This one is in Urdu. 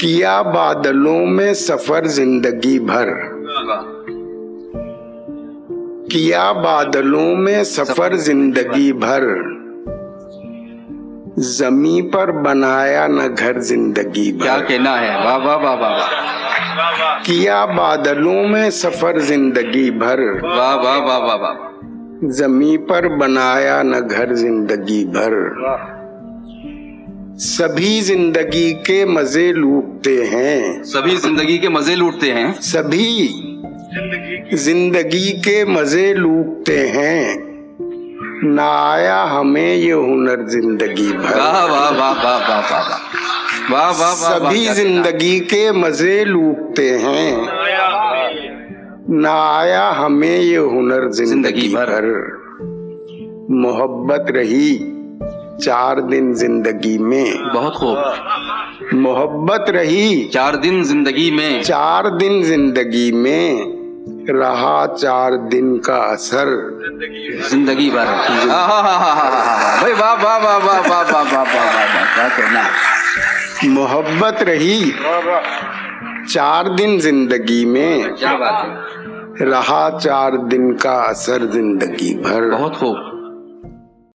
کیا بادلوں میں سفر زندگی بھر، کیا بادلوں میں سفر زندگی بھر، زمیں پر بنایا نہ گھر زندگی بھر۔ کیا کہنا ہے، واہ واہ واہ واہ۔ کیا بادلوں میں سفر زندگی بھر، واہ واہ واہ واہ، زمیں پر بنایا نہ گھر زندگی بھر، سبھی زندگی کے مزے لوٹتے ہیں، سبھی زندگی کے مزے لوٹتے ہیں، سبھی زندگی کے مزے لوٹتے ہیں، نہ آیا ہمیں یہ ہنر زندگی بھر۔ سبھی زندگی کے مزے لوٹتے ہیں، نہ آیا ہمیں یہ ہنر زندگی بھر، محبت رہی چار دن زندگی میں، بہت خوب، محبت رہی چار دن زندگی میں، چار دن زندگی میں، رہا چار دن کا اثر زندگی بھر۔ بھائی واہ واہ واہ واہ واہ واہ واہ۔ محبت رہی چار دن زندگی میں، رہا چار دن کا اثر زندگی بھر، بہت خوب۔